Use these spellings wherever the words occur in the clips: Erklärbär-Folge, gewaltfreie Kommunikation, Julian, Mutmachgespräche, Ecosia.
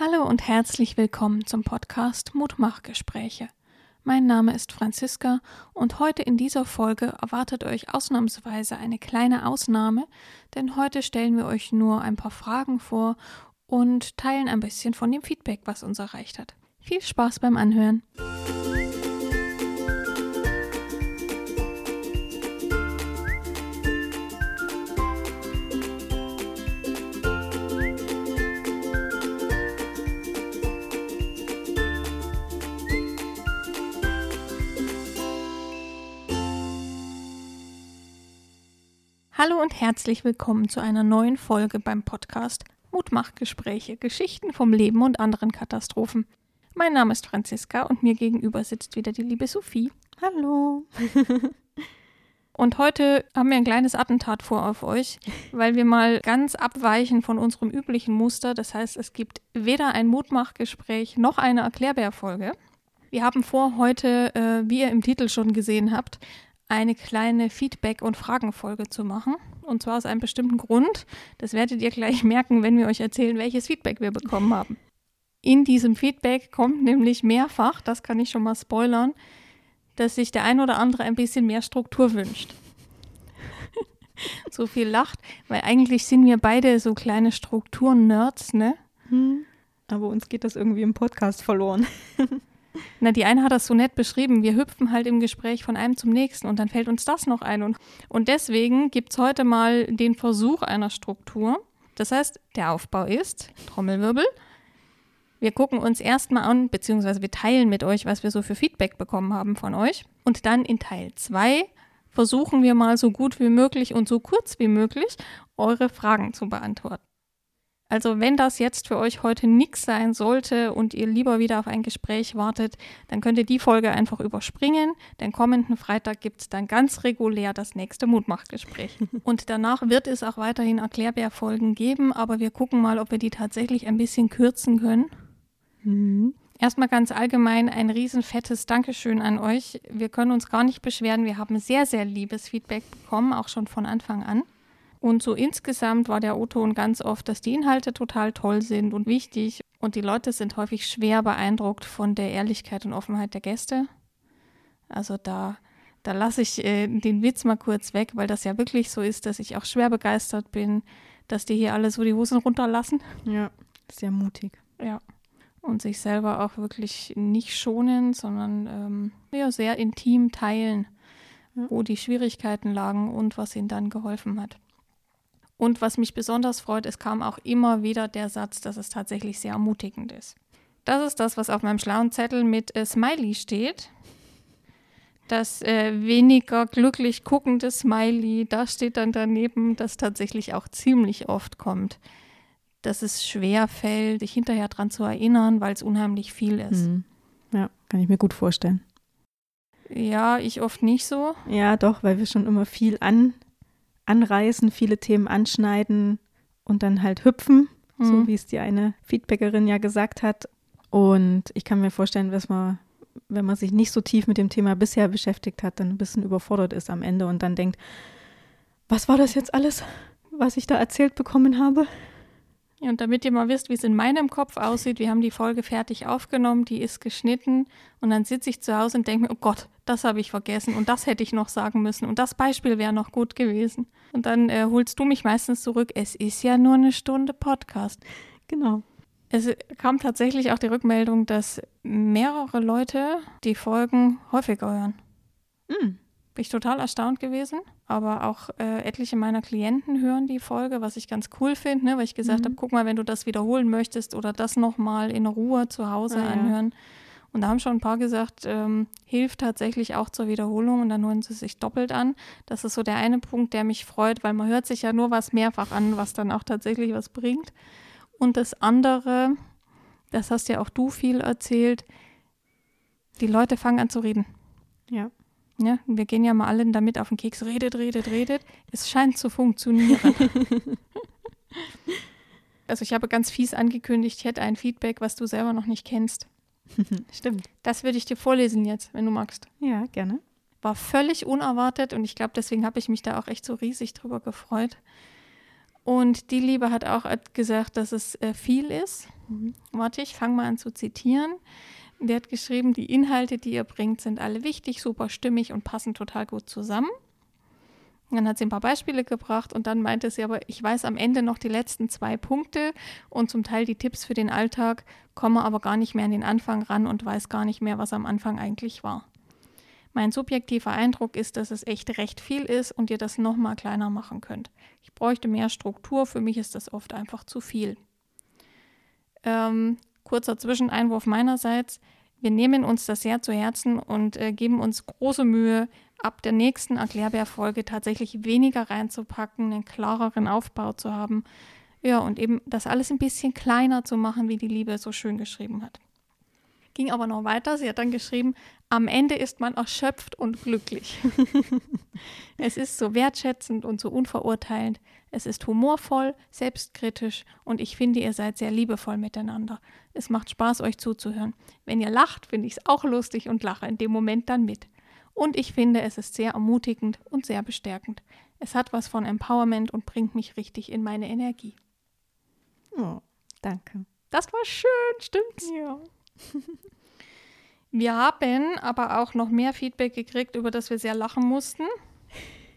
Hallo und herzlich willkommen zum Podcast Mutmachgespräche. Mein Name ist Franziska und heute in dieser Folge erwartet euch ausnahmsweise eine kleine Ausnahme, denn heute stellen wir euch nur ein paar Fragen vor und teilen ein bisschen von dem Feedback, was uns erreicht hat. Viel Spaß beim Anhören! Hallo und herzlich willkommen zu einer neuen Folge beim Podcast Mutmachgespräche, Geschichten vom Leben und anderen Katastrophen. Mein Name ist Franziska und mir gegenüber sitzt wieder die liebe Sophie. Hallo. Und heute haben wir ein kleines Attentat vor auf euch, weil wir mal ganz abweichen von unserem üblichen Muster. Das heißt, es gibt weder ein Mutmachgespräch noch eine Erklärbär-Folge. Wir haben vor, heute, wie ihr im Titel schon gesehen habt, eine kleine Feedback- und Fragenfolge zu machen. Und zwar aus einem bestimmten Grund. Das werdet ihr gleich merken, wenn wir euch erzählen, welches Feedback wir bekommen haben. In diesem Feedback kommt nämlich mehrfach, das kann ich schon mal spoilern, dass sich der ein oder andere ein bisschen mehr Struktur wünscht. So viel lacht, weil eigentlich sind wir beide so kleine Struktur-Nerds, ne? Aber uns geht das irgendwie im Podcast verloren. Na, die eine hat das so nett beschrieben, wir hüpfen halt im Gespräch von einem zum nächsten und dann fällt uns das noch ein. Und deswegen gibt es heute mal den Versuch einer Struktur. Das heißt, der Aufbau ist, Trommelwirbel, wir gucken uns erstmal an, beziehungsweise wir teilen mit euch, was wir so für Feedback bekommen haben von euch. Und dann in Teil 2 versuchen wir mal so gut wie möglich und so kurz wie möglich eure Fragen zu beantworten. Also wenn das jetzt für euch heute nichts sein sollte und ihr lieber wieder auf ein Gespräch wartet, dann könnt ihr die Folge einfach überspringen, denn kommenden Freitag gibt es dann ganz regulär das nächste Mutmachgespräch. Und danach wird es auch weiterhin Erklärbär-Folgen geben, aber wir gucken mal, ob wir die tatsächlich ein bisschen kürzen können. Erstmal ganz allgemein ein riesen fettes Dankeschön an euch. Wir können uns gar nicht beschweren, wir haben sehr, sehr liebes Feedback bekommen, auch schon von Anfang an. Und so insgesamt war der O-Ton ganz oft, dass die Inhalte total toll sind und wichtig. Und die Leute sind häufig schwer beeindruckt von der Ehrlichkeit und Offenheit der Gäste. Also da lasse ich den Witz mal kurz weg, weil das ja wirklich so ist, dass ich auch schwer begeistert bin, dass die hier alle so die Hosen runterlassen. Ja, sehr mutig. Ja, und sich selber auch wirklich nicht schonen, sondern sehr intim teilen, wo die Schwierigkeiten lagen und was ihnen dann geholfen hat. Und was mich besonders freut, es kam auch immer wieder der Satz, dass es tatsächlich sehr ermutigend ist. Das ist das, was auf meinem schlauen Zettel mit Smiley steht. Das weniger glücklich guckende Smiley, da steht dann daneben, das tatsächlich auch ziemlich oft kommt. Dass es schwer fällt, sich hinterher dran zu erinnern, weil es unheimlich viel ist. Ja, kann ich mir gut vorstellen. Ja, ich oft nicht so. Ja, doch, weil wir schon immer viel anreißen, viele Themen anschneiden und dann halt hüpfen, so wie es die eine Feedbackerin ja gesagt hat. Und ich kann mir vorstellen, dass man, wenn man sich nicht so tief mit dem Thema bisher beschäftigt hat, dann ein bisschen überfordert ist am Ende und dann denkt, was war das jetzt alles, was ich da erzählt bekommen habe? Ja, und damit ihr mal wisst, wie es in meinem Kopf aussieht, wir haben die Folge fertig aufgenommen, die ist geschnitten und dann sitze ich zu Hause und denke mir, oh Gott, das habe ich vergessen und das hätte ich noch sagen müssen und das Beispiel wäre noch gut gewesen. Und dann holst du mich meistens zurück, es ist ja nur eine Stunde Podcast. Genau. Es kam tatsächlich auch die Rückmeldung, dass mehrere Leute die Folgen häufiger hören. Bin ich total erstaunt gewesen, aber auch etliche meiner Klienten hören die Folge, was ich ganz cool finde, ne? Weil ich gesagt habe, guck mal, wenn du das wiederholen möchtest oder das nochmal in Ruhe zu Hause anhören. Ja. Und da haben schon ein paar gesagt, hilft tatsächlich auch zur Wiederholung und dann hören sie sich doppelt an. Das ist so der eine Punkt, der mich freut, weil man hört sich ja nur was mehrfach an, was dann auch tatsächlich was bringt. Und das andere, das hast ja auch du viel erzählt, die Leute fangen an zu reden. Ja. Ja, wir gehen ja mal alle damit auf den Keks, redet. Es scheint zu funktionieren. Also ich habe ganz fies angekündigt, ich hätte ein Feedback, was du selber noch nicht kennst. Stimmt. Das würde ich dir vorlesen jetzt, wenn du magst. Ja, gerne. War völlig unerwartet und ich glaube, deswegen habe ich mich da auch echt so riesig drüber gefreut. Und die Liebe hat auch gesagt, dass es viel ist. Warte, ich fange mal an zu zitieren. Der hat geschrieben, die Inhalte, die ihr bringt, sind alle wichtig, super stimmig und passen total gut zusammen. Und dann hat sie ein paar Beispiele gebracht und dann meinte sie aber, ich weiß am Ende noch die letzten 2 Punkte und zum Teil die Tipps für den Alltag, komme aber gar nicht mehr an den Anfang ran und weiß gar nicht mehr, was am Anfang eigentlich war. Mein subjektiver Eindruck ist, dass es echt recht viel ist und ihr das nochmal kleiner machen könnt. Ich bräuchte mehr Struktur, für mich ist das oft einfach zu viel. Kurzer Zwischeneinwurf meinerseits. Wir nehmen uns das sehr zu Herzen und geben uns große Mühe, ab der nächsten Erklärbär-Folge tatsächlich weniger reinzupacken, einen klareren Aufbau zu haben. Ja, und eben das alles ein bisschen kleiner zu machen, wie die Liebe so schön geschrieben hat. Ging aber noch weiter. Sie hat dann geschrieben, am Ende ist man erschöpft und glücklich. Es ist so wertschätzend und so unverurteilend. Es ist humorvoll, selbstkritisch und ich finde, ihr seid sehr liebevoll miteinander. Es macht Spaß, euch zuzuhören. Wenn ihr lacht, finde ich es auch lustig und lache in dem Moment dann mit. Und ich finde, es ist sehr ermutigend und sehr bestärkend. Es hat was von Empowerment und bringt mich richtig in meine Energie. Oh, danke. Das war schön, stimmt's? Ja. Wir haben aber auch noch mehr Feedback gekriegt, über das wir sehr lachen mussten.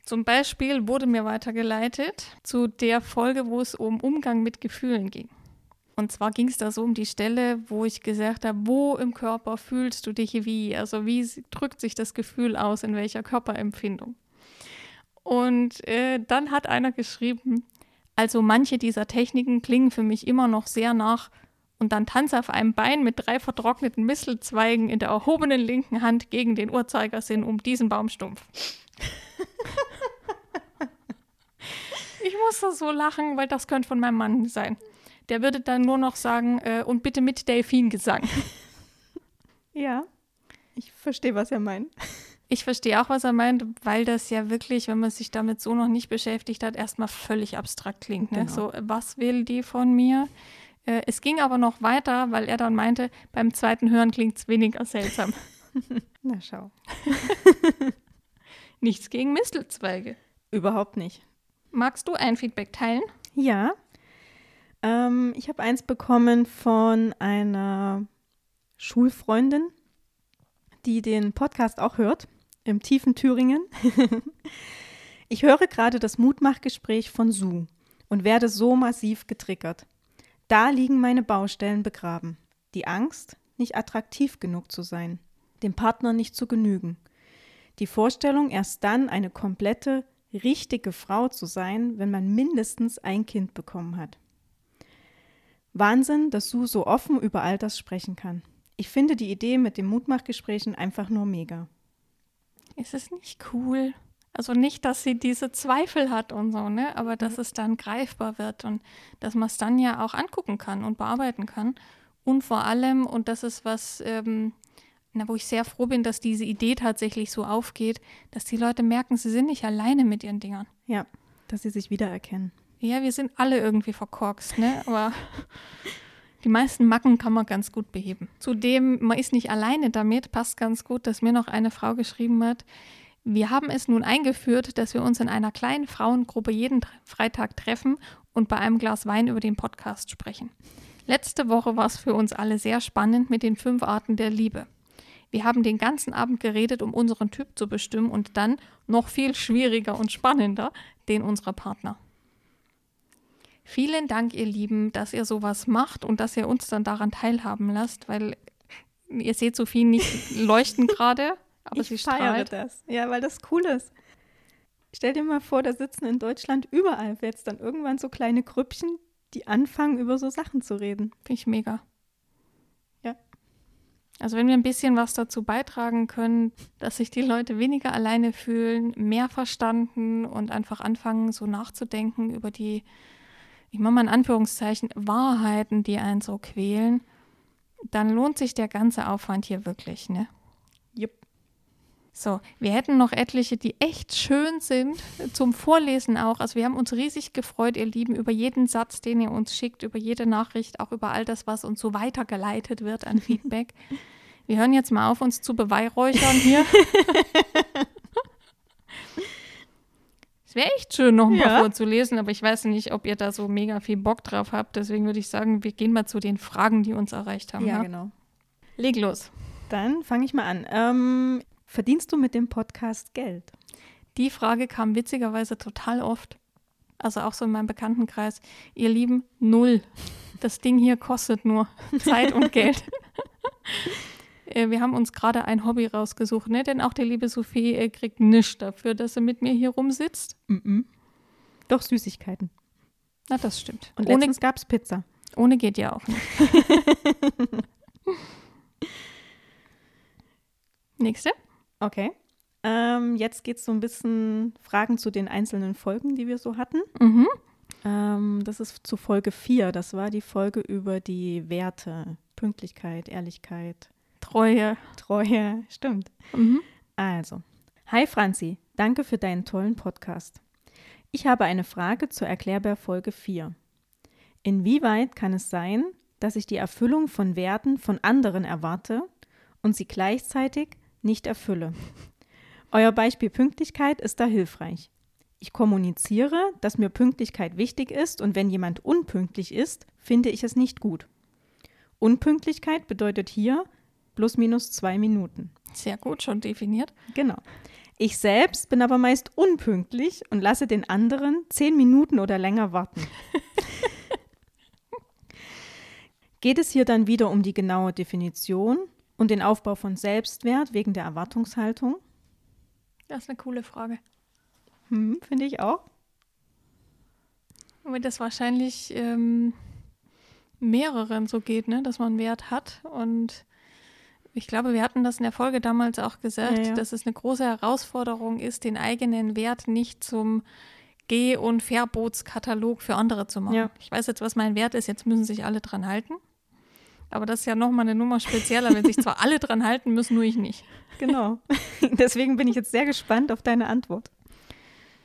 Zum Beispiel wurde mir weitergeleitet zu der Folge, wo es um Umgang mit Gefühlen ging. Und zwar ging es da so um die Stelle, wo ich gesagt habe, wo im Körper fühlst du dich wie? Also wie drückt sich das Gefühl aus, in welcher Körperempfindung? Und dann hat einer geschrieben, also manche dieser Techniken klingen für mich immer noch sehr nach und dann tanze auf einem Bein mit 3 vertrockneten Mistelzweigen in der erhobenen linken Hand gegen den Uhrzeigersinn um diesen Baumstumpf. Ich muss da so lachen, weil das könnte von meinem Mann sein. Der würde dann nur noch sagen, und bitte mit Delfingesang. Ja, ich verstehe, was er meint. Ich verstehe auch, was er meint, weil das ja wirklich, wenn man sich damit so noch nicht beschäftigt hat, erstmal völlig abstrakt klingt. Ne? Genau. So, was will die von mir? Es ging aber noch weiter, weil er dann meinte, beim zweiten Hören klingt es weniger seltsam. Na schau. Nichts gegen Mistelzweige. Überhaupt nicht. Magst du ein Feedback teilen? Ja. Ich habe eins bekommen von einer Schulfreundin, die den Podcast auch hört, im tiefen Thüringen. Ich höre gerade das Mutmachgespräch von Sue und werde so massiv getriggert. Da liegen meine Baustellen begraben. Die Angst, nicht attraktiv genug zu sein, dem Partner nicht zu genügen. Die Vorstellung, erst dann eine komplette, richtige Frau zu sein, wenn man mindestens ein Kind bekommen hat. Wahnsinn, dass Sue so offen über all das sprechen kann. Ich finde die Idee mit den Mutmachgesprächen einfach nur mega. Ist es nicht cool? Also nicht, dass sie diese Zweifel hat und so, ne? Aber dass es dann greifbar wird und dass man es dann ja auch angucken kann und bearbeiten kann. Und vor allem, und das ist was, wo ich sehr froh bin, dass diese Idee tatsächlich so aufgeht, dass die Leute merken, sie sind nicht alleine mit ihren Dingern. Ja, dass sie sich wiedererkennen. Ja, wir sind alle irgendwie verkorkst, ne? Aber die meisten Macken kann man ganz gut beheben. Zudem, man ist nicht alleine damit, passt ganz gut, dass mir noch eine Frau geschrieben hat, wir haben es nun eingeführt, dass wir uns in einer kleinen Frauengruppe jeden Freitag treffen und bei einem Glas Wein über den Podcast sprechen. Letzte Woche war es für uns alle sehr spannend mit den 5 Arten der Liebe. Wir haben den ganzen Abend geredet, um unseren Typ zu bestimmen und dann, noch viel schwieriger und spannender, den unserer Partner. Vielen Dank, ihr Lieben, dass ihr sowas macht und dass ihr uns dann daran teilhaben lasst, weil ihr seht Sophie nicht leuchten gerade, aber ich sie strahlt. Das. Ja, weil das cool ist. Stell dir mal vor, da sitzen in Deutschland überall jetzt dann irgendwann so kleine Grüppchen, die anfangen, über so Sachen zu reden. Finde ich mega. Ja. Also wenn wir ein bisschen was dazu beitragen können, dass sich die Leute weniger alleine fühlen, mehr verstanden und einfach anfangen, so nachzudenken über die, ich mache mal in Anführungszeichen, Wahrheiten, die einen so quälen, dann lohnt sich der ganze Aufwand hier wirklich, ne? Jupp. So, wir hätten noch etliche, die echt schön sind, zum Vorlesen auch. Also wir haben uns riesig gefreut, ihr Lieben, über jeden Satz, den ihr uns schickt, über jede Nachricht, auch über all das, was uns so weitergeleitet wird an Feedback. Wir hören jetzt mal auf, uns zu beweihräuchern hier. Es wäre echt schön, noch ein paar vorzulesen, aber ich weiß nicht, ob ihr da so mega viel Bock drauf habt. Deswegen würde ich sagen, wir gehen mal zu den Fragen, die uns erreicht haben. Ja, genau. Leg los. Dann fange ich mal an. Verdienst du mit dem Podcast Geld? Die Frage kam witzigerweise total oft. Also auch so in meinem Bekanntenkreis. Ihr Lieben, null. Das Ding hier kostet nur Zeit und Geld. Wir haben uns gerade ein Hobby rausgesucht, ne? Denn auch die liebe Sophie kriegt nichts dafür, dass sie mit mir hier rumsitzt. Mm-mm. Doch Süßigkeiten. Na, das stimmt. Und letztens gab es Pizza. Ohne geht ja auch nicht. Nächste. Okay. Jetzt geht es so ein bisschen Fragen zu den einzelnen Folgen, die wir so hatten. Mhm. Das ist zu Folge 4. Das war die Folge über die Werte. Pünktlichkeit, Ehrlichkeit. Treue, stimmt. Mhm. Also, hi Franzi, danke für deinen tollen Podcast. Ich habe eine Frage zur Erklärbär-Folge 4. Inwieweit kann es sein, dass ich die Erfüllung von Werten von anderen erwarte und sie gleichzeitig nicht erfülle? Euer Beispiel Pünktlichkeit ist da hilfreich. Ich kommuniziere, dass mir Pünktlichkeit wichtig ist und wenn jemand unpünktlich ist, finde ich es nicht gut. Unpünktlichkeit bedeutet hier ±2 Minuten. Sehr gut, schon definiert. Genau. Ich selbst bin aber meist unpünktlich und lasse den anderen 10 Minuten oder länger warten. Geht es hier dann wieder um die genaue Definition und den Aufbau von Selbstwert wegen der Erwartungshaltung? Das ist eine coole Frage. Finde ich auch. Weil das wahrscheinlich mehreren so geht, ne? Dass man Wert hat. Und ich glaube, wir hatten das in der Folge damals auch gesagt, dass es eine große Herausforderung ist, den eigenen Wert nicht zum Geh- und Verbotskatalog für andere zu machen. Ja. Ich weiß jetzt, was mein Wert ist, jetzt müssen sich alle dran halten. Aber das ist ja nochmal eine Nummer spezieller, wenn sich zwar alle dran halten müssen, nur ich nicht. Genau. Deswegen bin ich jetzt sehr gespannt auf deine Antwort.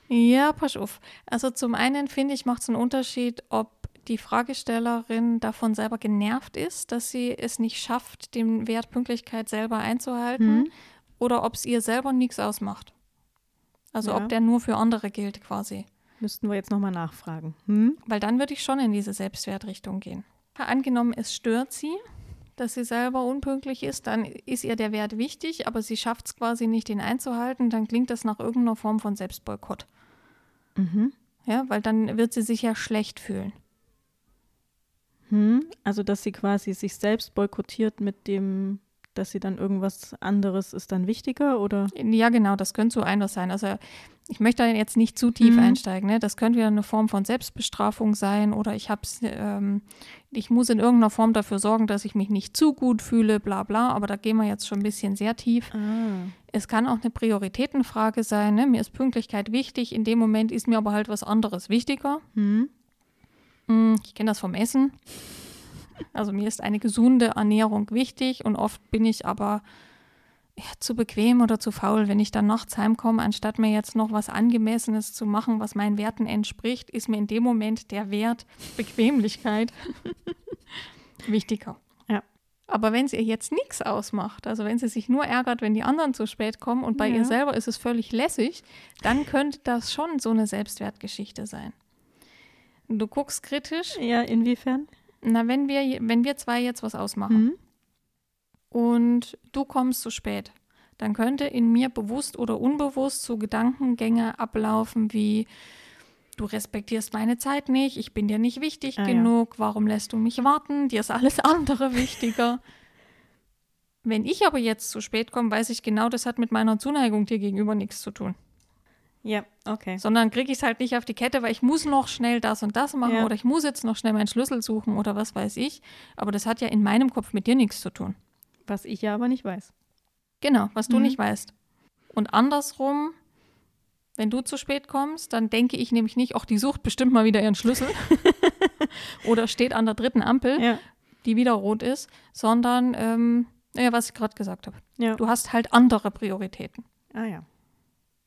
Ja, pass auf. Also zum einen finde ich, macht es einen Unterschied, ob die Fragestellerin davon selber genervt ist, dass sie es nicht schafft, den Wert Pünktlichkeit selber einzuhalten oder ob es ihr selber nichts ausmacht. Also ob der nur für andere gilt quasi. Müssten wir jetzt nochmal nachfragen. Weil dann würde ich schon in diese Selbstwertrichtung gehen. Angenommen, es stört sie, dass sie selber unpünktlich ist, dann ist ihr der Wert wichtig, aber sie schafft es quasi nicht, den einzuhalten, dann klingt das nach irgendeiner Form von Selbstboykott. Mhm. Ja, weil dann wird sie sich ja schlecht fühlen. Also, dass sie quasi sich selbst boykottiert mit dem, dass sie dann irgendwas anderes ist dann wichtiger, oder? Ja, genau, das könnte so anders sein. Also, ich möchte da jetzt nicht zu tief einsteigen, ne? Das könnte wieder eine Form von Selbstbestrafung sein oder ich muss in irgendeiner Form dafür sorgen, dass ich mich nicht zu gut fühle, bla bla, aber da gehen wir jetzt schon ein bisschen sehr tief. Ah. Es kann auch eine Prioritätenfrage sein, ne? Mir ist Pünktlichkeit wichtig, in dem Moment ist mir aber halt was anderes wichtiger. Ich kenne das vom Essen. Also mir ist eine gesunde Ernährung wichtig und oft bin ich aber zu bequem oder zu faul. Wenn ich dann nachts heimkomme, anstatt mir jetzt noch was Angemessenes zu machen, was meinen Werten entspricht, ist mir in dem Moment der Wert Bequemlichkeit wichtiger. Ja. Aber wenn es ihr jetzt nichts ausmacht, also wenn sie sich nur ärgert, wenn die anderen zu spät kommen und bei ihr selber ist es völlig lässig, dann könnte das schon so eine Selbstwertgeschichte sein. Du guckst kritisch. Ja, inwiefern? Na, wenn wir zwei jetzt was ausmachen und du kommst zu spät, dann könnte in mir bewusst oder unbewusst so Gedankengänge ablaufen wie, du respektierst meine Zeit nicht, ich bin dir nicht wichtig genug, warum lässt du mich warten, dir ist alles andere wichtiger. Wenn ich aber jetzt zu spät komme, weiß ich genau, das hat mit meiner Zuneigung dir gegenüber nichts zu tun. Ja, okay. Sondern kriege ich es halt nicht auf die Kette, weil ich muss noch schnell das und das machen oder ich muss jetzt noch schnell meinen Schlüssel suchen oder was weiß ich. Aber das hat ja in meinem Kopf mit dir nichts zu tun. Was ich ja aber nicht weiß. Genau, was du nicht weißt. Und andersrum, wenn du zu spät kommst, dann denke ich nämlich nicht, ach, die sucht bestimmt mal wieder ihren Schlüssel oder steht an der dritten Ampel, die wieder rot ist, sondern, was ich gerade gesagt habe. Ja. Du hast halt andere Prioritäten. Ah ja.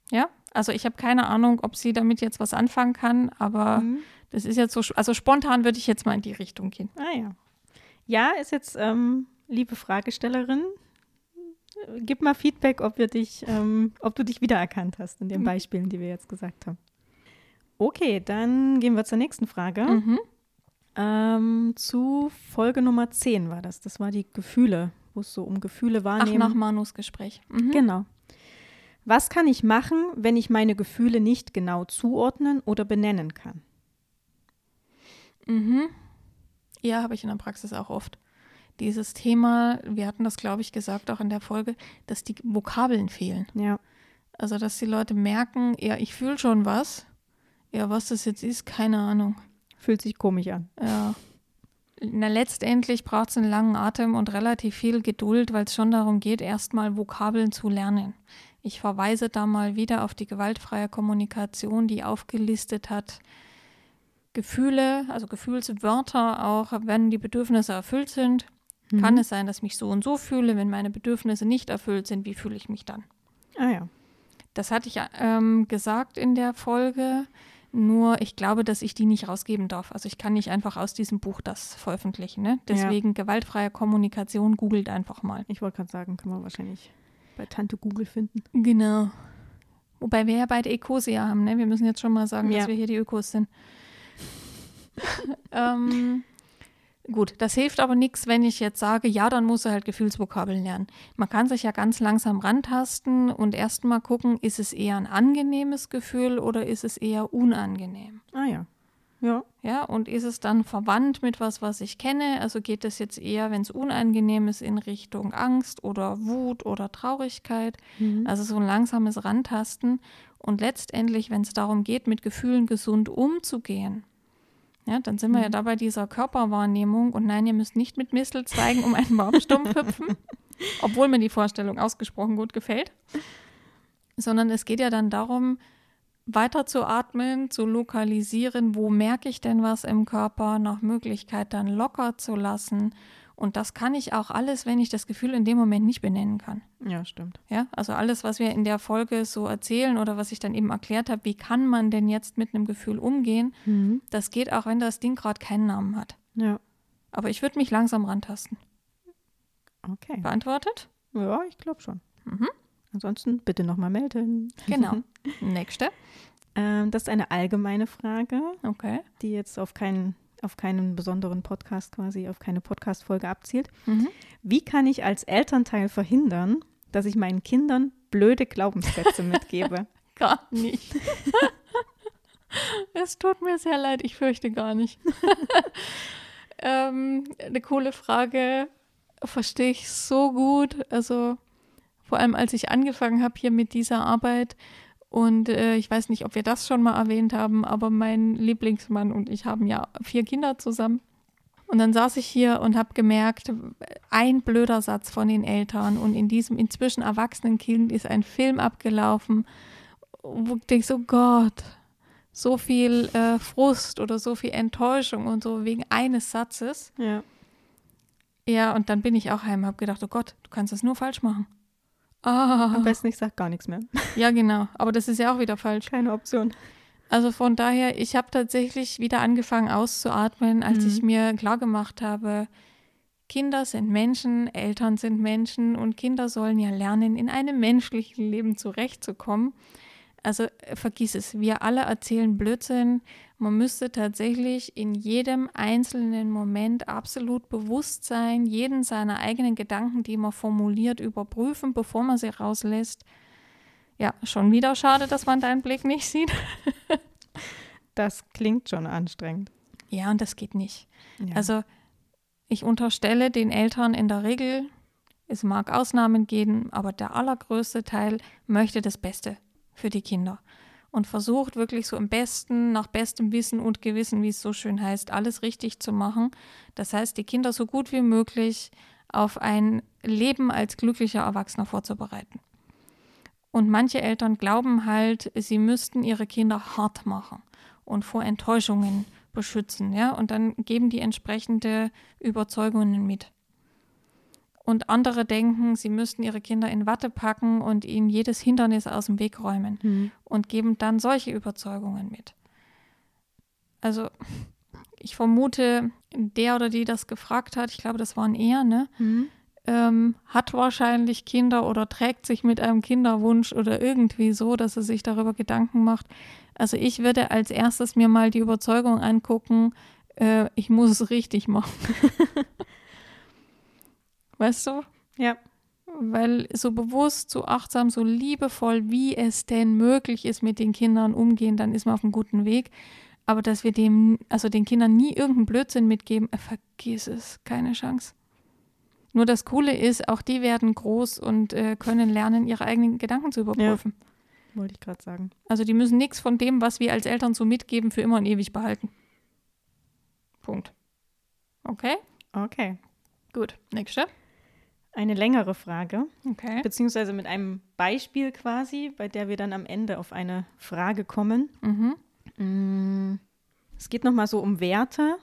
Ja? Also ich habe keine Ahnung, ob sie damit jetzt was anfangen kann, aber das ist jetzt so, also spontan würde ich jetzt mal in die Richtung gehen. Ah ja. Ja, ist jetzt, liebe Fragestellerin, gib mal Feedback, ob du dich wiedererkannt hast in den Beispielen, die wir jetzt gesagt haben. Okay, dann gehen wir zur nächsten Frage. Mhm. Zu Folge Nummer 10 war das. Das war die Gefühle, wo es so um Gefühle wahrnehmen. Ach, nach Manus Gespräch. Mhm. Genau. Was kann ich machen, wenn ich meine Gefühle nicht genau zuordnen oder benennen kann? Mhm. Ja, habe ich in der Praxis auch oft. Dieses Thema, wir hatten das, glaube ich, gesagt auch in der Folge, dass die Vokabeln fehlen. Ja. Also, dass die Leute merken, ja, ich fühle schon was. Ja, was das jetzt ist, keine Ahnung. Fühlt sich komisch an. Ja. Na, letztendlich braucht es einen langen Atem und relativ viel Geduld, weil es schon darum geht, erstmal Vokabeln zu lernen. Ich verweise da mal wieder auf die gewaltfreie Kommunikation, die aufgelistet hat, Gefühle, also Gefühlswörter auch, wenn die Bedürfnisse erfüllt sind. Mhm. Kann es sein, dass ich mich so und so fühle, wenn meine Bedürfnisse nicht erfüllt sind, wie fühle ich mich dann? Ah ja. Das hatte ich gesagt in der Folge, nur ich glaube, dass ich die nicht rausgeben darf. Also ich kann nicht einfach aus diesem Buch das veröffentlichen. Ne? Deswegen ja. Gewaltfreie Kommunikation, googelt einfach mal. Ich wollte gerade sagen, kann man wahrscheinlich bei Tante Google finden. Genau. Wobei wir ja beide Ecosia haben. Ne? Wir müssen jetzt schon mal sagen, ja, dass wir hier die Ökos sind. Gut, das hilft aber nichts, wenn ich jetzt sage, ja, dann musst du halt Gefühlsvokabeln lernen. Man kann sich ja ganz langsam rantasten und erst mal gucken, ist es eher ein angenehmes Gefühl oder ist es eher unangenehm? Ah ja. Ja. Ja, und ist es dann verwandt mit was ich kenne? Also geht es jetzt eher, wenn es unangenehm ist, in Richtung Angst oder Wut oder Traurigkeit? Mhm. Also so ein langsames Rantasten. Und letztendlich, wenn es darum geht, mit Gefühlen gesund umzugehen, ja, dann sind wir ja da bei dieser Körperwahrnehmung. Und nein, ihr müsst nicht mit Mistelzweigen um einen Baumstumpf hüpfen, obwohl mir die Vorstellung ausgesprochen gut gefällt. Sondern es geht ja dann darum, weiter zu atmen, zu lokalisieren, wo merke ich denn was im Körper, nach Möglichkeit dann locker zu lassen. Und das kann ich auch alles, wenn ich das Gefühl in dem Moment nicht benennen kann. Ja, stimmt. Ja, also alles, was wir in der Folge so erzählen oder was ich dann eben erklärt habe, wie kann man denn jetzt mit einem Gefühl umgehen, das geht auch, wenn das Ding gerade keinen Namen hat. Ja. Aber ich würde mich langsam rantasten. Okay. Beantwortet? Ja, ich glaube schon. Mhm. Ansonsten bitte nochmal melden. Genau. Nächste. Das ist eine allgemeine Frage, okay, die jetzt auf keinen besonderen Podcast quasi, auf keine Podcast-Folge abzielt. Mhm. Wie kann ich als Elternteil verhindern, dass ich meinen Kindern blöde Glaubenssätze mitgebe? Gar nicht. Es tut mir sehr leid, ich fürchte gar nicht. Eine coole Frage, verstehe ich so gut. Also vor allem, als ich angefangen habe hier mit dieser Arbeit, und ich weiß nicht, ob wir das schon mal erwähnt haben, aber mein Lieblingsmann und ich haben ja 4 Kinder zusammen. Und dann saß ich hier und habe gemerkt, ein blöder Satz von den Eltern und in diesem inzwischen erwachsenen Kind ist ein Film abgelaufen, wo ich denke, so Gott, so viel Frust oder so viel Enttäuschung und so wegen eines Satzes. Ja. Ja, und dann bin ich auch heim und habe gedacht, oh Gott, du kannst das nur falsch machen. Am besten, ich sage gar nichts mehr. Ja, genau. Aber das ist ja auch wieder falsch. Keine Option. Also von daher, ich habe tatsächlich wieder angefangen auszuatmen, als ich mir klar gemacht habe, Kinder sind Menschen, Eltern sind Menschen und Kinder sollen ja lernen, in einem menschlichen Leben zurechtzukommen. Also vergiss es, wir alle erzählen Blödsinn. Man müsste tatsächlich in jedem einzelnen Moment absolut bewusst sein, jeden seiner eigenen Gedanken, die man formuliert, überprüfen, bevor man sie rauslässt. Ja, schon wieder schade, dass man deinen Blick nicht sieht. Das klingt schon anstrengend. Ja, und das geht nicht. Ja. Also ich unterstelle den Eltern in der Regel, es mag Ausnahmen geben, aber der allergrößte Teil möchte das Beste für die Kinder und versucht wirklich so im Besten, nach bestem Wissen und Gewissen, wie es so schön heißt, alles richtig zu machen. Das heißt, die Kinder so gut wie möglich auf ein Leben als glücklicher Erwachsener vorzubereiten. Und manche Eltern glauben halt, sie müssten ihre Kinder hart machen und vor Enttäuschungen beschützen, ja? Und dann geben die entsprechende Überzeugungen mit. Und andere denken, sie müssten ihre Kinder in Watte packen und ihnen jedes Hindernis aus dem Weg räumen und geben dann solche Überzeugungen mit. Also ich vermute, der oder die das gefragt hat, ich glaube, das waren eher, ne? hat wahrscheinlich Kinder oder trägt sich mit einem Kinderwunsch oder irgendwie so, dass sie sich darüber Gedanken macht. Also ich würde als erstes mir mal die Überzeugung angucken, ich muss es richtig machen. Weißt du? Ja. Weil so bewusst, so achtsam, so liebevoll, wie es denn möglich ist, mit den Kindern umgehen, dann ist man auf einem guten Weg. Aber dass wir den Kindern nie irgendeinen Blödsinn mitgeben, vergiss es, keine Chance. Nur das Coole ist, auch die werden groß und können lernen, ihre eigenen Gedanken zu überprüfen. Ja, wollte ich gerade sagen. Also die müssen nichts von dem, was wir als Eltern so mitgeben, für immer und ewig behalten. Punkt. Okay? Okay. Gut, nächste. Eine längere Frage, okay, beziehungsweise mit einem Beispiel quasi, bei der wir dann am Ende auf eine Frage kommen. Mhm. Es geht nochmal so um Werte.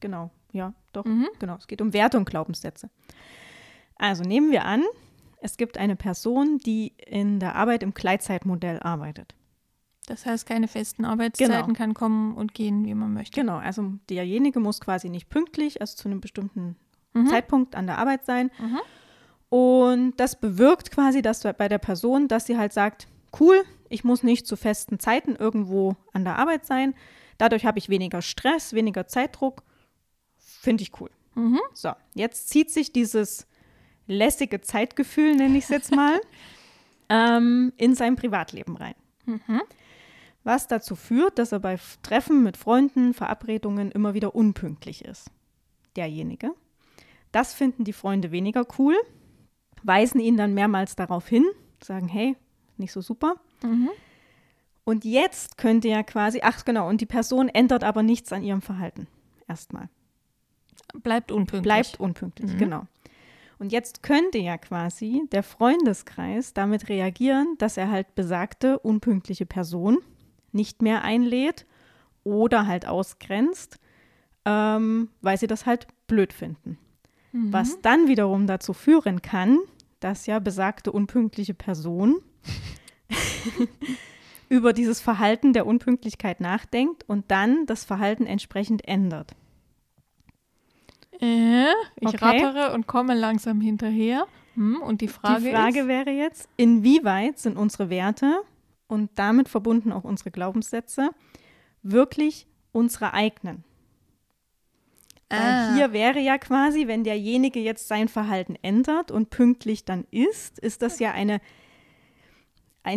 Genau, ja, doch, Genau. Es geht um Werte und Glaubenssätze. Also nehmen wir an, es gibt eine Person, die in der Arbeit im Gleitzeitmodell arbeitet. Das heißt, keine festen Arbeitszeiten, genau, kann kommen und gehen, wie man möchte. Genau, also derjenige muss quasi nicht pünktlich, also zu einem bestimmten Zeitpunkt an der Arbeit sein. Mhm. Und das bewirkt quasi, dass bei der Person, dass sie halt sagt, cool, ich muss nicht zu festen Zeiten irgendwo an der Arbeit sein. Dadurch habe ich weniger Stress, weniger Zeitdruck. Finde ich cool. Mhm. So, jetzt zieht sich dieses lässige Zeitgefühl, nenne ich es jetzt mal, in sein Privatleben rein. Mhm. Was dazu führt, dass er bei Treffen mit Freunden, Verabredungen immer wieder unpünktlich ist. Derjenige. Das finden die Freunde weniger cool. Weisen ihn dann mehrmals darauf hin, sagen, hey, nicht so super. Mhm. Und jetzt könnte ja quasi, ach genau, und die Person ändert aber nichts an ihrem Verhalten. Erstmal. Bleibt unpünktlich, genau. Und jetzt könnte ja quasi der Freundeskreis damit reagieren, dass er halt besagte unpünktliche Person nicht mehr einlädt oder halt ausgrenzt, weil sie das halt blöd finden. Mhm. Was dann wiederum dazu führen kann, dass ja besagte unpünktliche Person über dieses Verhalten der Unpünktlichkeit nachdenkt und dann das Verhalten entsprechend ändert. Ich rattere und komme langsam hinterher. Und die Frage ist, wäre jetzt, inwieweit sind unsere Werte und damit verbunden auch unsere Glaubenssätze wirklich unsere eigenen? Weil hier wäre ja quasi, wenn derjenige jetzt sein Verhalten ändert und pünktlich dann ist, ist das ja ein,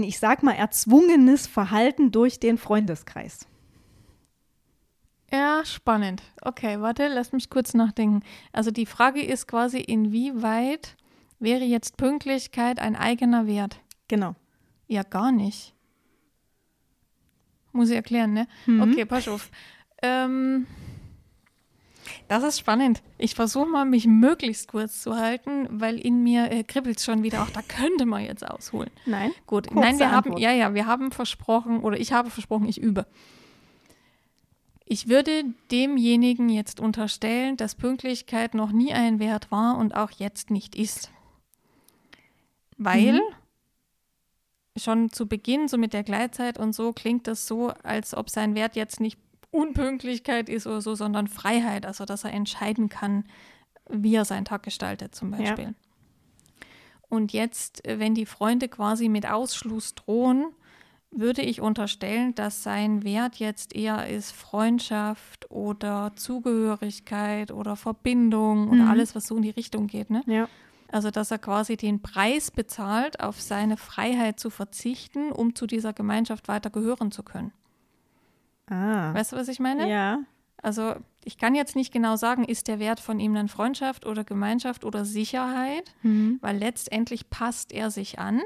ich sag mal, erzwungenes Verhalten durch den Freundeskreis. Ja, spannend. Okay, warte, lass mich kurz nachdenken. Also die Frage ist quasi, inwieweit wäre jetzt Pünktlichkeit ein eigener Wert? Genau. Ja, gar nicht. Muss ich erklären, ne? Mhm. Okay, pass auf. Das ist spannend. Ich versuche mal, mich möglichst kurz zu halten, weil in mir kribbelt es schon wieder. Auch da könnte man jetzt ausholen. Nein. Gut. Nein, wir haben versprochen, oder ich habe versprochen, ich übe. Ich würde demjenigen jetzt unterstellen, dass Pünktlichkeit noch nie ein Wert war und auch jetzt nicht ist. Weil schon zu Beginn, so mit der Gleitzeit und so, klingt das so, als ob sein Wert jetzt nicht Unpünktlichkeit ist oder so, sondern Freiheit, also dass er entscheiden kann, wie er seinen Tag gestaltet zum Beispiel. Ja. Und jetzt, wenn die Freunde quasi mit Ausschluss drohen, würde ich unterstellen, dass sein Wert jetzt eher ist Freundschaft oder Zugehörigkeit oder Verbindung oder alles, was so in die Richtung geht, ne? Ja. Also dass er quasi den Preis bezahlt, auf seine Freiheit zu verzichten, um zu dieser Gemeinschaft weiter gehören zu können. Ah. Weißt du, was ich meine? Ja. Also ich kann jetzt nicht genau sagen, ist der Wert von ihm dann Freundschaft oder Gemeinschaft oder Sicherheit, weil letztendlich passt er sich an,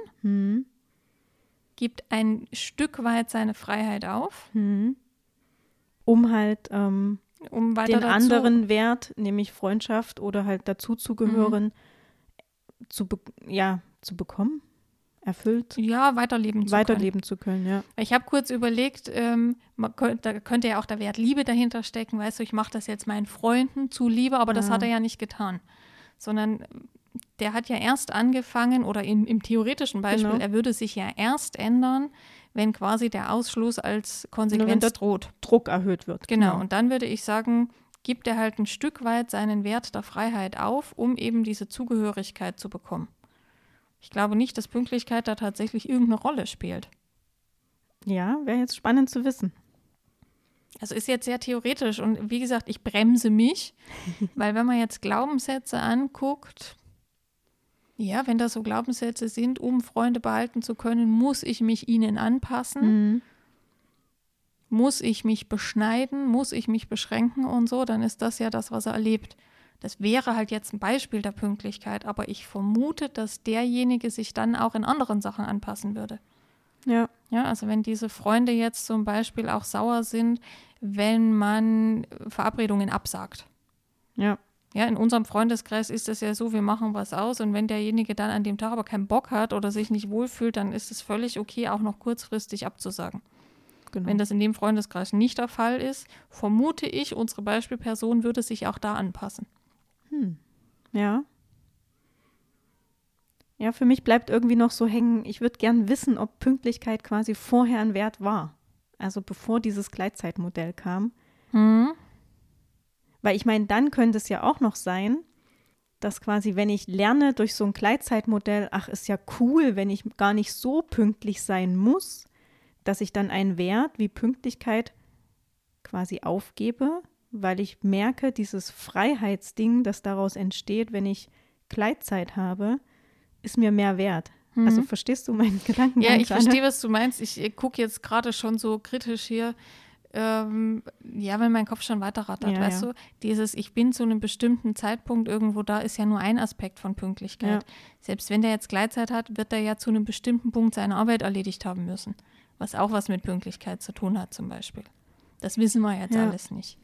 gibt ein Stück weit seine Freiheit auf, um halt den anderen Wert, nämlich Freundschaft oder halt dazuzugehören, zu bekommen. Erfüllt. Ja, weiterleben zu können, ja. Ich habe kurz überlegt, da könnte ja auch der Wert Liebe dahinter stecken, weißt du, ich mache das jetzt meinen Freunden zuliebe, aber das hat er ja nicht getan. Sondern der hat ja erst angefangen, oder im theoretischen Beispiel, genau, er würde sich ja erst ändern, wenn quasi der Ausschluss als Konsequenz droht. Druck erhöht wird. Genau, und dann würde ich sagen, gibt er halt ein Stück weit seinen Wert der Freiheit auf, um eben diese Zugehörigkeit zu bekommen. Ich glaube nicht, dass Pünktlichkeit da tatsächlich irgendeine Rolle spielt. Ja, wäre jetzt spannend zu wissen. Also ist jetzt sehr theoretisch und wie gesagt, ich bremse mich, weil wenn man jetzt Glaubenssätze anguckt, ja, wenn das so Glaubenssätze sind, um Freunde behalten zu können, muss ich mich ihnen anpassen, muss ich mich beschneiden, muss ich mich beschränken und so, dann ist das ja das, was er erlebt. Das wäre halt jetzt ein Beispiel der Pünktlichkeit, aber ich vermute, dass derjenige sich dann auch in anderen Sachen anpassen würde. Ja. Ja, also wenn diese Freunde jetzt zum Beispiel auch sauer sind, wenn man Verabredungen absagt. Ja. Ja, in unserem Freundeskreis ist das ja so, wir machen was aus und wenn derjenige dann an dem Tag aber keinen Bock hat oder sich nicht wohlfühlt, dann ist es völlig okay, auch noch kurzfristig abzusagen. Genau. Wenn das in dem Freundeskreis nicht der Fall ist, vermute ich, unsere Beispielperson würde sich auch da anpassen. Ja. Ja, für mich bleibt irgendwie noch so hängen, ich würde gern wissen, ob Pünktlichkeit quasi vorher ein Wert war. Also bevor dieses Gleitzeitmodell kam. Weil ich meine, dann könnte es ja auch noch sein, dass quasi, wenn ich lerne durch so ein Gleitzeitmodell, ach, ist ja cool, wenn ich gar nicht so pünktlich sein muss, dass ich dann einen Wert wie Pünktlichkeit quasi aufgebe, weil ich merke, dieses Freiheitsding, das daraus entsteht, wenn ich Gleitzeit habe, ist mir mehr wert. Also verstehst du meinen Gedanken? Ja, ich verstehe, was du meinst. Ich gucke jetzt gerade schon so kritisch hier, ja, wenn mein Kopf schon weiterrattert, ja, weißt du? Dieses, ich bin zu einem bestimmten Zeitpunkt irgendwo da, ist ja nur ein Aspekt von Pünktlichkeit. Ja. Selbst wenn der jetzt Gleitzeit hat, wird er ja zu einem bestimmten Punkt seine Arbeit erledigt haben müssen, was auch was mit Pünktlichkeit zu tun hat zum Beispiel. Das wissen wir jetzt alles nicht.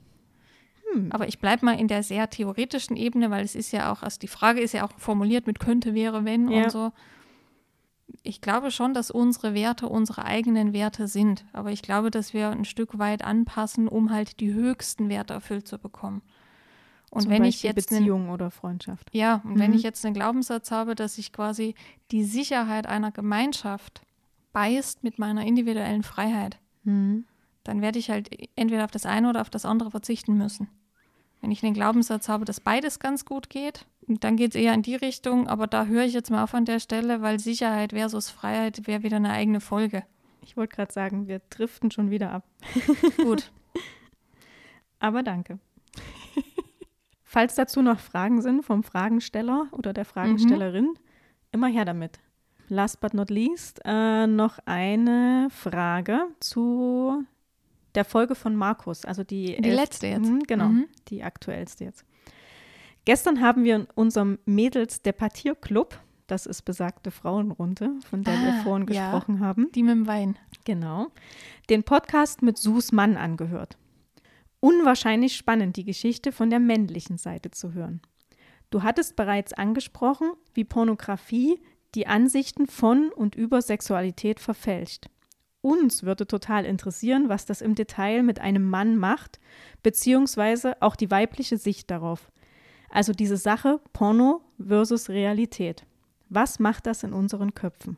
Aber ich bleibe mal in der sehr theoretischen Ebene, weil es ist ja auch, also die Frage ist ja auch formuliert mit könnte, wäre, wenn und so. Ich glaube schon, dass unsere Werte unsere eigenen Werte sind. Aber ich glaube, dass wir ein Stück weit anpassen, um halt die höchsten Werte erfüllt zu bekommen. Und zum wenn Beispiel ich jetzt Beziehung oder Freundschaft. Ja, und wenn ich jetzt einen Glaubenssatz habe, dass ich quasi die Sicherheit einer Gemeinschaft beißt mit meiner individuellen Freiheit, dann werde ich halt entweder auf das eine oder auf das andere verzichten müssen. Wenn ich den Glaubenssatz habe, dass beides ganz gut geht, dann geht es eher in die Richtung, aber da höre ich jetzt mal auf an der Stelle, weil Sicherheit versus Freiheit wäre wieder eine eigene Folge. Ich wollte gerade sagen, wir driften schon wieder ab. Gut. Aber danke. Falls dazu noch Fragen sind vom Fragensteller oder der Fragestellerin, immer her damit. Last but not least, noch eine Frage zu der Folge von Markus, also die letzte jetzt. Genau, die aktuellste jetzt. Gestern haben wir in unserem Mädels-Debattierclub, das ist besagte Frauenrunde, von der wir vorhin gesprochen haben. Die mit dem Wein. Genau. Den Podcast mit Sus Mann angehört. Unwahrscheinlich spannend, die Geschichte von der männlichen Seite zu hören. Du hattest bereits angesprochen, wie Pornografie die Ansichten von und über Sexualität verfälscht. Uns würde total interessieren, was das im Detail mit einem Mann macht, beziehungsweise auch die weibliche Sicht darauf. Also diese Sache Porno versus Realität. Was macht das in unseren Köpfen?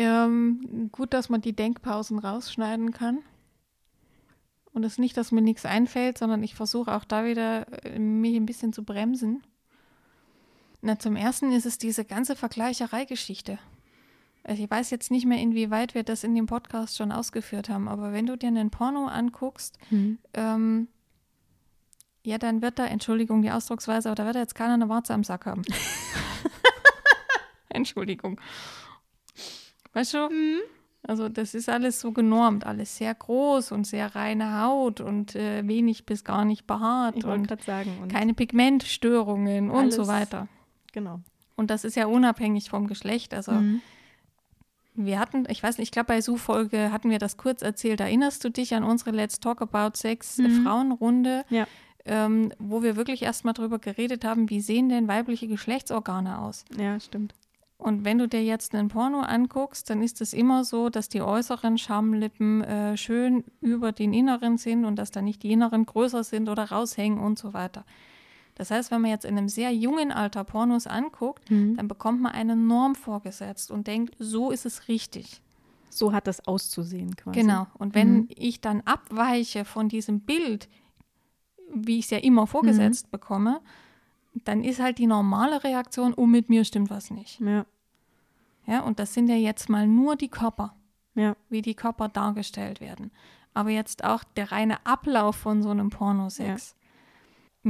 Gut, dass man die Denkpausen rausschneiden kann. Und es ist nicht, dass mir nichts einfällt, sondern ich versuche auch da wieder, mich ein bisschen zu bremsen. Na, zum Ersten ist es diese ganze Vergleicherei-Geschichte. Also ich weiß jetzt nicht mehr, inwieweit wir das in dem Podcast schon ausgeführt haben, aber wenn du dir einen Porno anguckst, ja, dann wird da, Entschuldigung, die Ausdrucksweise, aber da wird da jetzt keiner eine Warze am Sack haben. Entschuldigung. Weißt du? Also das ist alles so genormt, alles sehr groß und sehr reine Haut und wenig bis gar nicht behaart. Ich wollte gerade sagen. Und keine Pigmentstörungen und so weiter. Genau. Und das ist ja unabhängig vom Geschlecht, also wir hatten, ich weiß nicht, ich glaube bei Su-Folge hatten wir das kurz erzählt, erinnerst du dich an unsere Let's Talk About Sex Frauenrunde, wo wir wirklich erstmal drüber geredet haben, wie sehen denn weibliche Geschlechtsorgane aus? Ja, stimmt. Und wenn du dir jetzt einen Porno anguckst, dann ist es immer so, dass die äußeren Schamlippen schön über den inneren sind und dass da nicht die inneren größer sind oder raushängen und so weiter. Das heißt, wenn man jetzt in einem sehr jungen Alter Pornos anguckt, dann bekommt man eine Norm vorgesetzt und denkt, so ist es richtig. so hat das auszusehen quasi. Genau. Und wenn ich dann abweiche von diesem Bild, wie ich es ja immer vorgesetzt bekomme, dann ist halt die normale Reaktion, oh, mit mir stimmt was nicht. Ja. Ja, und das sind ja jetzt mal nur die Körper, wie die Körper dargestellt werden. Aber jetzt auch der reine Ablauf von so einem Pornosex. Ja.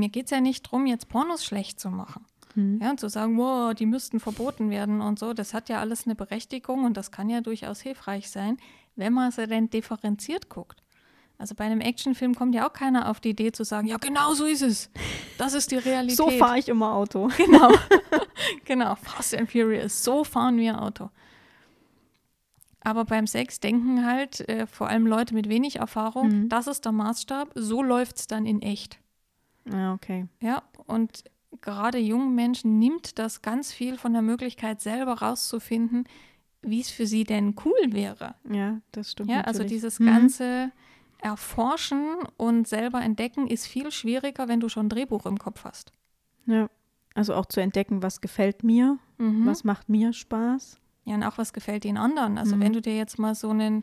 Mir geht es ja nicht darum, jetzt Pornos schlecht zu machen. Ja, und zu sagen, wow, die müssten verboten werden und so. Das hat ja alles eine Berechtigung und das kann ja durchaus hilfreich sein, wenn man sie denn differenziert guckt. Also bei einem Actionfilm kommt ja auch keiner auf die Idee zu sagen, ja, genau so ist es. Das ist die Realität. So fahre ich immer Auto. Genau. Genau, Fast and Furious. So fahren wir Auto. Aber beim Sex denken halt vor allem Leute mit wenig Erfahrung, das ist der Maßstab, so läuft es dann in echt. Ja, okay. Ja, und gerade jungen Menschen nimmt das ganz viel von der Möglichkeit, selber rauszufinden, wie es für sie denn cool wäre. Ja, das stimmt. Ja, also dieses ganze Erforschen und selber entdecken ist viel schwieriger, wenn du schon ein Drehbuch im Kopf hast. Ja, also auch zu entdecken, was gefällt mir, was macht mir Spaß. Ja, und auch was gefällt den anderen. Also wenn du dir jetzt mal so einen,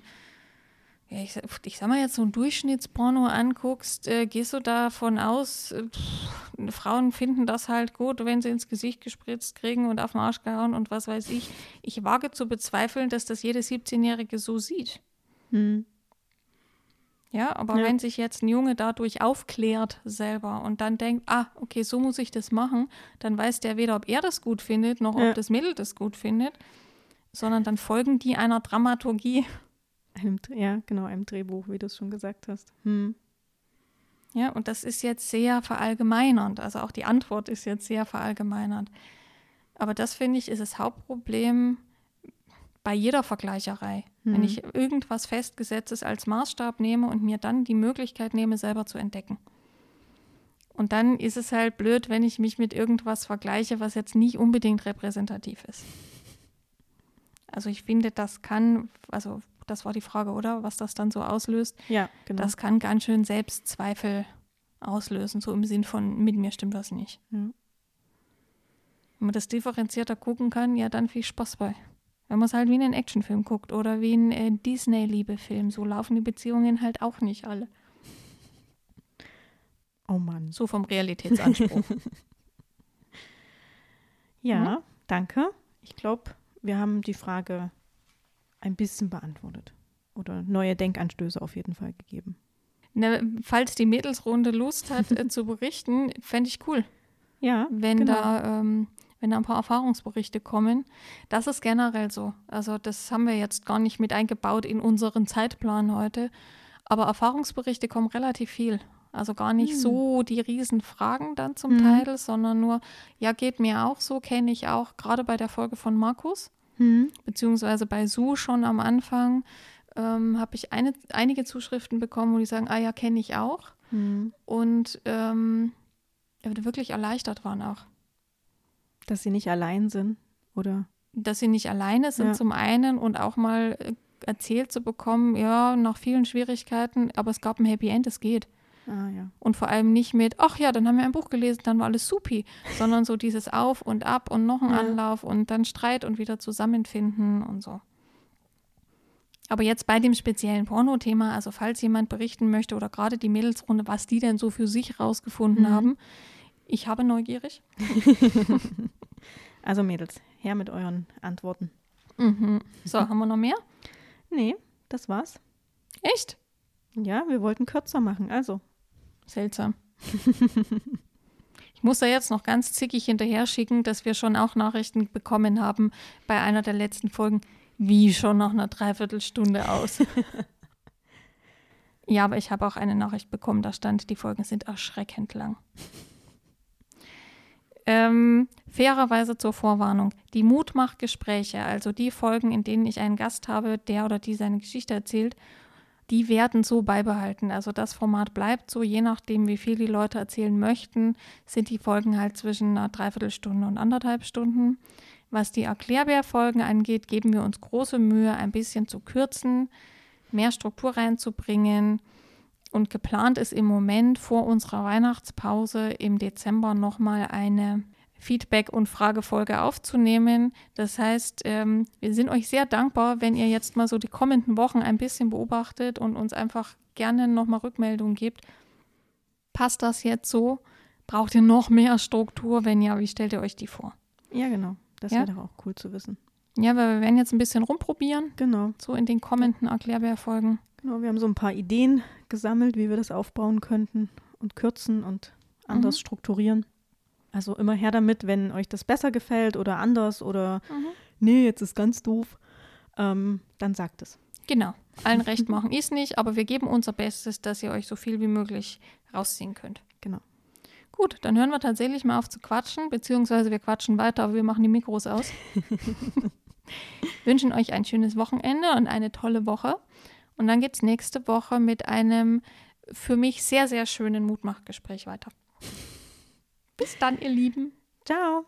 ja, ich sag mal jetzt so ein Durchschnittsporno anguckst, gehst du davon aus, Frauen finden das halt gut, wenn sie ins Gesicht gespritzt kriegen und auf den Arsch gehauen und was weiß ich. Ich wage zu bezweifeln, dass das jede 17-Jährige so sieht. Mhm. Ja, aber wenn sich jetzt ein Junge dadurch aufklärt selber und dann denkt, ah, okay, so muss ich das machen, dann weiß der weder, ob er das gut findet, noch ob das Mädel das gut findet, sondern dann folgen die einer Dramaturgie. Ja, genau, einem Drehbuch, wie du es schon gesagt hast. Hm. Ja, und das ist jetzt sehr verallgemeinernd. Also auch die Antwort ist jetzt sehr verallgemeinernd. Aber das, finde ich, ist das Hauptproblem bei jeder Vergleicherei. Wenn ich irgendwas Festgesetztes als Maßstab nehme und mir dann die Möglichkeit nehme, selber zu entdecken. Und dann ist es halt blöd, wenn ich mich mit irgendwas vergleiche, was jetzt nicht unbedingt repräsentativ ist. Also ich finde, das kann, also das war die Frage, oder? Was das dann so auslöst. Ja, genau. Das kann ganz schön Selbstzweifel auslösen, so im Sinn von, mit mir stimmt was nicht. Ja. Wenn man das differenzierter gucken kann, ja, dann viel Spaß bei. Wenn man es halt wie einen Actionfilm guckt oder wie einen Disney-Liebefilm, so laufen die Beziehungen halt auch nicht alle. Oh Mann. So vom Realitätsanspruch. Ja, danke. Ich glaube, wir haben die Frage ein bisschen beantwortet oder neue Denkanstöße auf jeden Fall gegeben. Na, falls die Mädelsrunde Lust hat zu berichten, fände ich cool. Ja, wenn wenn da ein paar Erfahrungsberichte kommen. Das ist generell so. Also das haben wir jetzt gar nicht mit eingebaut in unseren Zeitplan heute. Aber Erfahrungsberichte kommen relativ viel. Also gar nicht so die Riesenfragen dann zum Teil, sondern nur, ja, geht mir auch so, kenne ich auch, gerade bei der Folge von Markus, beziehungsweise bei Sue schon am Anfang, habe ich einige Zuschriften bekommen, wo die sagen, ah ja, kenne ich auch. Und wirklich erleichtert waren auch. Dass sie nicht allein sind, oder? Dass sie nicht alleine sind zum einen und auch mal erzählt zu bekommen, ja, nach vielen Schwierigkeiten, aber es gab ein Happy End, es geht. Ah, ja. Und vor allem nicht mit, ach ja, dann haben wir ein Buch gelesen, dann war alles supi, sondern so dieses Auf und Ab und noch ein Anlauf und dann Streit und wieder zusammenfinden und so. Aber jetzt bei dem speziellen Porno-Thema, also falls jemand berichten möchte oder gerade die Mädelsrunde, was die denn so für sich rausgefunden haben, ich habe neugierig. Also Mädels, her mit euren Antworten. So, haben wir noch mehr? Nee, das war's. Echt? Ja, wir wollten kürzer machen, also. Seltsam. Ich muss da jetzt noch ganz zickig hinterher schicken, dass wir schon auch Nachrichten bekommen haben bei einer der letzten Folgen, wie schon nach einer Dreiviertelstunde aus. Ja, aber ich habe auch eine Nachricht bekommen, da stand, die Folgen sind erschreckend lang. Fairerweise zur Vorwarnung. Die Mutmachgespräche, also die Folgen, in denen ich einen Gast habe, der oder die seine Geschichte erzählt, die werden so beibehalten. Also das Format bleibt so, je nachdem, wie viel die Leute erzählen möchten, sind die Folgen halt zwischen einer Dreiviertelstunde und 1,5 Stunden. Was die Erklärbär-Folgen angeht, geben wir uns große Mühe, ein bisschen zu kürzen, mehr Struktur reinzubringen. Und geplant ist im Moment vor unserer Weihnachtspause im Dezember nochmal eine Feedback- und Fragefolge aufzunehmen. Das heißt, wir sind euch sehr dankbar, wenn ihr jetzt mal so die kommenden Wochen ein bisschen beobachtet und uns einfach gerne nochmal Rückmeldungen gebt. Passt das jetzt so? Braucht ihr noch mehr Struktur? Wenn ja, wie stellt ihr euch die vor? Ja, genau. Das wäre doch auch cool zu wissen. Ja, weil wir werden jetzt ein bisschen rumprobieren. Genau. So in den kommenden Erklärbär-Folgen. Genau, wir haben so ein paar Ideen gesammelt, wie wir das aufbauen könnten und kürzen und anders strukturieren. Also immer her damit, wenn euch das besser gefällt oder anders oder nee, jetzt ist ganz doof, dann sagt es. Genau. Allen recht machen ist nicht, aber wir geben unser Bestes, dass ihr euch so viel wie möglich rausziehen könnt. Genau. Gut, dann hören wir tatsächlich mal auf zu quatschen, beziehungsweise wir quatschen weiter, aber wir machen die Mikros aus. Wünschen euch ein schönes Wochenende und eine tolle Woche. Und dann geht's nächste Woche mit einem für mich sehr, sehr schönen Mutmachgespräch weiter. Bis dann, ihr Lieben. Ciao.